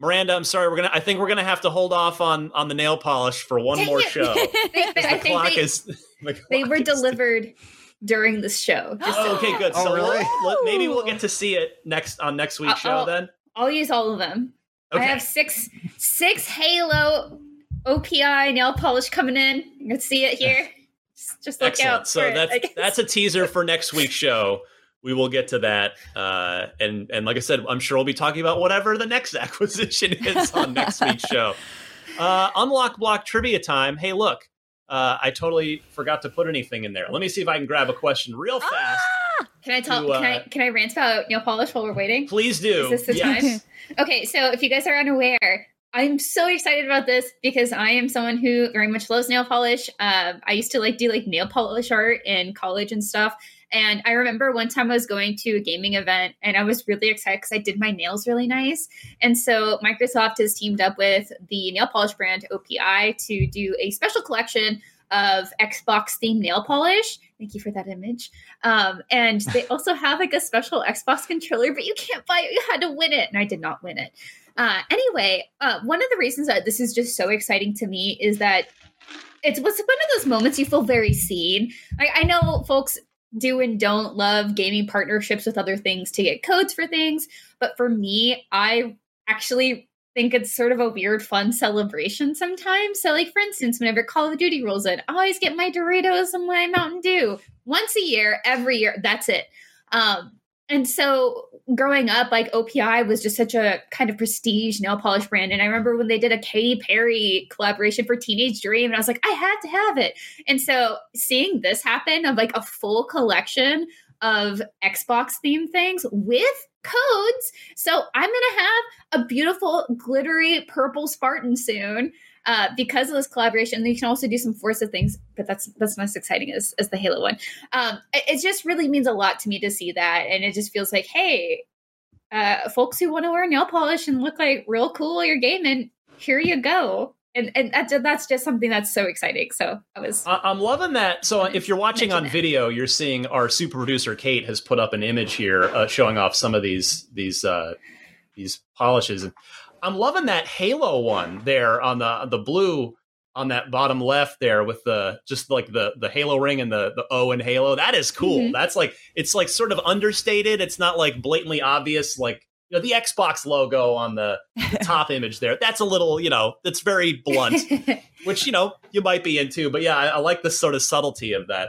Miranda, I'm sorry. I think we're gonna have to hold off on the nail polish for one more show. They were delivered during this show. Okay, good. So really? Maybe we'll get to see it next week's show. Then I'll use all of them. Okay. I have six Halo OPI nail polish coming in. You can see it here. Just look Excellent. Out. So that's a teaser for next week's show. We will get to that. And like I said, I'm sure we'll be talking about whatever the next acquisition is on next week's show. Unlock Block trivia time. Hey, look, I totally forgot to put anything in there. Let me see if I can grab a question real fast. Can I rant about nail polish while we're waiting? Please do. Is this the time? Okay, so if you guys are unaware, I'm so excited about this because I am someone who very much loves nail polish. I used to do nail polish art in college and stuff. And I remember one time I was going to a gaming event and I was really excited because I did my nails really nice. And so Microsoft has teamed up with the nail polish brand OPI to do a special collection of Xbox themed nail polish. Thank you for that image. And they also have a special Xbox controller, but you can't buy it. You had to win it. And I did not win it. Anyway, one of the reasons that this is just so exciting to me is that it's one of those moments you feel very seen. I know folks do and don't love gaming partnerships with other things to get codes for things. But for me, I actually think it's sort of a weird, fun celebration sometimes. So for instance, whenever Call of Duty rolls in, I always get my Doritos and my Mountain Dew once a year, every year. That's it. And so growing up, OPI was just such a kind of prestige nail polish brand. And I remember when they did a Katy Perry collaboration for Teenage Dream, and I was like, I had to have it. And so seeing this happen of a full collection of Xbox themed things with codes. So I'm going to have a beautiful, glittery purple Spartan soon because of this collaboration. You can also do some Forza things, but that's not as exciting as the Halo one. It just really means a lot to me to see that. And it just feels like, hey, folks who want to wear nail polish and look real cool, you're gaming, here you go. And that's just something that's so exciting. So I'm loving that. So if you're watching on video, you're seeing our super producer, Kate, has put up an image here showing off some of these polishes. I'm loving that Halo one there on the blue on that bottom left there with the just like the Halo ring and the O in Halo. That is cool. Mm-hmm. That's like it's like sort of understated. It's not like blatantly obvious like. You know, the Xbox logo on the top image there. That's a little, you know, that's very blunt, which, you know, you might be into. But yeah, I like the sort of subtlety of that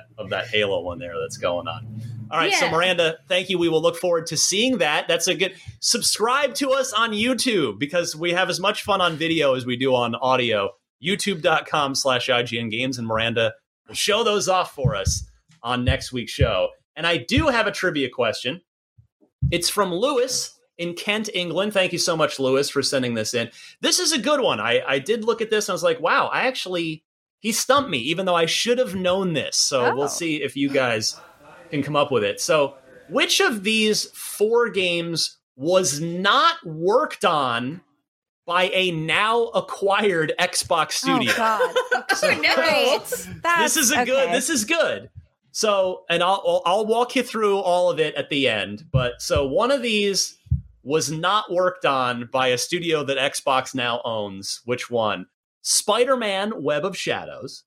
Halo one there that's going on. All right. Yeah. So, Miranda, thank you. We will look forward to seeing that. That's a good subscribe to us on YouTube because we have as much fun on video as we do on audio. YouTube.com/IGN Games. And Miranda will show those off for us on next week's show. And I do have a trivia question. It's from Lewis. In Kent, England. Thank you so much, Lewis, for sending this in. This is a good one. I did look at this and I was like, wow, he stumped me, even though I should have known this. So We'll see if you guys can come up with it. So which of these 4 games was not worked on by a now acquired Xbox studio? Oh, God. This is good. So, and I'll walk you through all of it at the end. But so one of these was not worked on by a studio that Xbox now owns. Which one? Spider-Man Web of Shadows,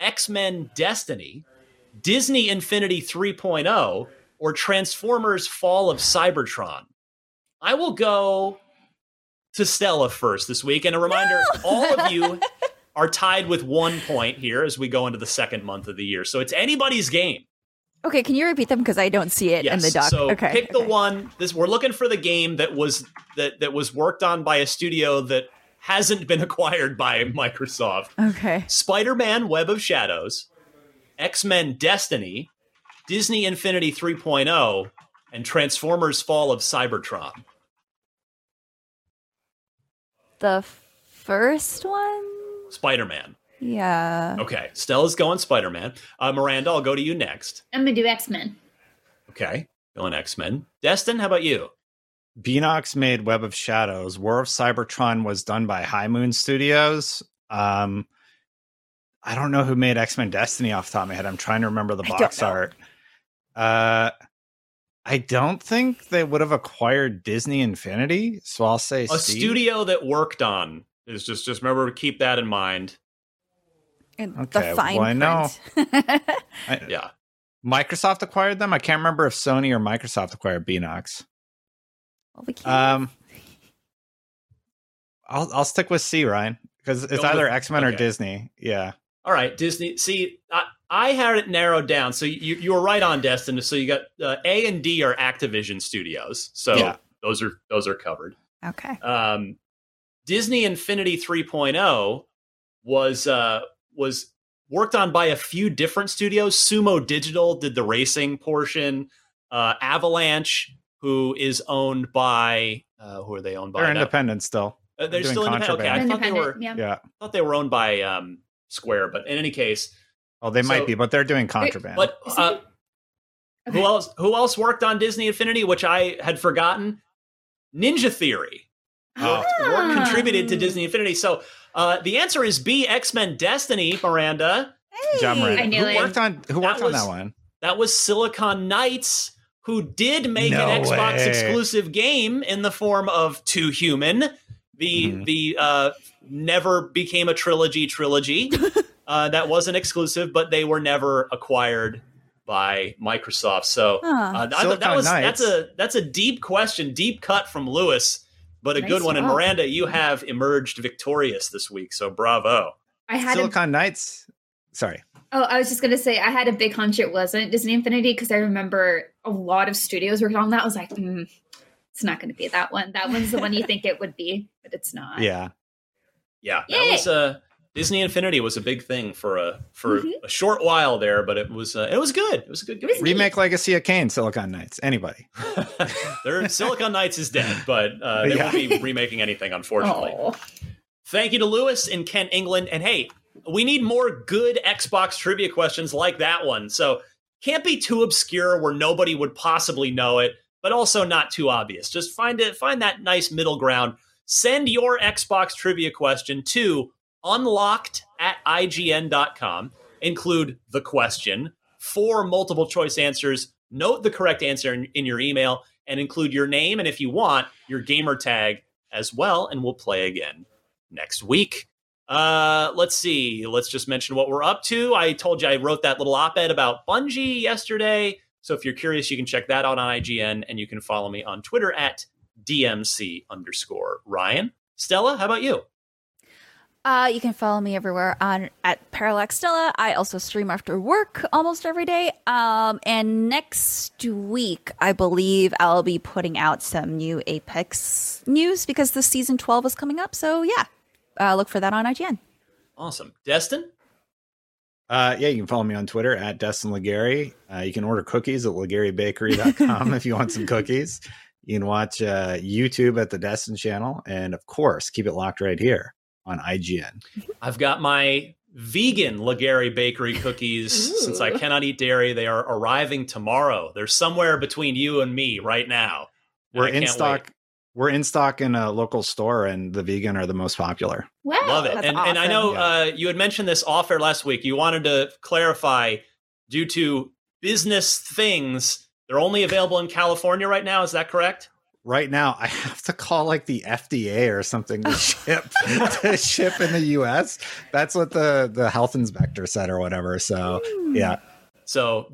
X-Men Destiny, Disney Infinity 3.0, or Transformers Fall of Cybertron? I will go to Stella first this week. And a reminder, all of you are tied with 1 point here as we go into the second month of the year. So it's anybody's game. Okay, can you repeat them because I don't see it in the doc? So pick the one. We're looking for the game that was worked on by a studio that hasn't been acquired by Microsoft. Okay. Spider-Man Web of Shadows, X-Men Destiny, Disney Infinity 3.0, and Transformers Fall of Cybertron. The first one? Spider-Man. Yeah. Okay. Stella's going Spider-Man. Miranda, I'll go to you next. I'm going to do X-Men. Okay. Going X-Men. Destin, how about you? Beanox made Web of Shadows. War of Cybertron was done by High Moon Studios. I don't know who made X-Men Destiny off the top of my head. I'm trying to remember the box art. I don't think they would have acquired Disney Infinity. So I'll say a studio that worked on is just remember to keep that in mind. Okay, the fine print. Yeah. Microsoft acquired them. I can't remember if Sony or Microsoft acquired Beanox. Well, we can't. I'll stick with C, Ryan, because it's either X-Men or Disney. Yeah. All right, Disney. See, I had it narrowed down. So you were right on, Destin. So you got A and D are Activision Studios. So those are covered. Okay. Disney Infinity 3.0 was worked on by a few different studios. Sumo Digital did the racing portion. Avalanche, who is owned by... who are they owned by? They're independent still. They're still independent? Okay, I thought they were owned by Square, but in any case... Oh, they might be, but they're doing Contraband. Who else worked on Disney Infinity, which I had forgotten? Ninja Theory. Work contributed to Disney Infinity. So the answer is B, X-Men Destiny, Miranda. Hey, I knew it. Who worked on that one? That was Silicon Knights, who did make an Xbox exclusive game in the form of 2Human. The never became a trilogy. That wasn't exclusive, but they were never acquired by Microsoft. So that's a deep question, deep cut from Lewis. But a good one. And Miranda, you have emerged victorious this week. So bravo. Silicon Knights. Sorry. Oh, I was just going to say, I had a big hunch it wasn't Disney Infinity because I remember a lot of studios worked on that. I was like, it's not going to be that one. That one's the one you think it would be, but it's not. Yeah. Yeah. Yay! That was Disney Infinity was a big thing for a short while there, but it was good. It was a good game. Remake Legacy of Kain, Silicon Knights. Anybody? Silicon Knights is dead, but they won't be remaking anything, unfortunately. Aww. Thank you to Lewis in Kent, England. And hey, we need more good Xbox trivia questions like that one. So can't be too obscure where nobody would possibly know it, but also not too obvious. Just find that nice middle ground. Send your Xbox trivia question to unlocked at IGN.com include the question, 4 multiple choice answers, note the correct answer in your email, and include your name, and if you want, your gamer tag as well, and we'll play again next week. Let's see. Let's just mention what we're up to. I told you I wrote that little op-ed about Bungie yesterday. So if you're curious, you can check that out on IGN, and you can follow me on Twitter at @DMC_Ryan. Stella, how about you? You can follow me everywhere at Parallax Stella. I also stream after work almost every day. And next week, I believe I'll be putting out some new Apex news because the season 12 is coming up. So yeah, look for that on IGN. Awesome. Destin? Yeah, you can follow me on Twitter at Destin Laguerre. You can order cookies at LaguerreBakery.com if you want some cookies. You can watch YouTube at the Destin channel. And of course, keep it locked right here on IGN. I've got my vegan Laguerre Bakery cookies. Since I cannot eat dairy, they are arriving tomorrow. They're somewhere between you and me right now. We're in stock. Wait. We're in stock in a local store, and the vegan are the most popular. Wow. Love it. And, awesome. And I know you had mentioned this off air last week. You wanted to clarify, due to business things, they're only available in California right now. Is that correct? Right now, I have to call like the FDA or something to ship in the U.S. That's what the health inspector said or whatever. So, yeah. So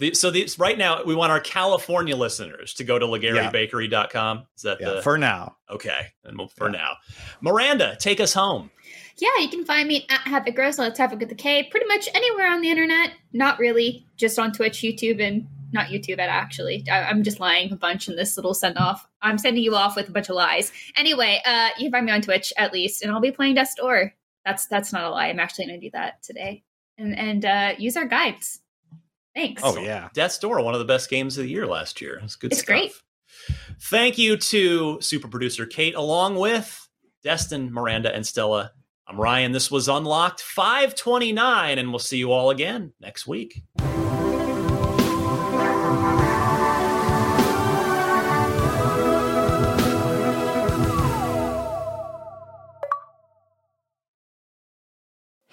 right now, we want our California listeners to go to LaguerreBakery.com. Is that for now? Okay. And for now. Miranda, take us home. Yeah, you can find me at Havoc Gross, let's have a good K, pretty much anywhere on the internet. Not really, just on Twitch, YouTube, and not YouTube, actually. I'm just lying a bunch in this little send-off. I'm sending you off with a bunch of lies. Anyway, you can find me on Twitch, at least, and I'll be playing Dust Or. That's not a lie. I'm actually going to do that today. And use our guides. Thanks. Oh, yeah. Death's Door, one of the best games of the year last year. It's good stuff. It's great. Thank you to super producer Kate, along with Destin, Miranda, and Stella. I'm Ryan. This was Unlocked 529, and we'll see you all again next week.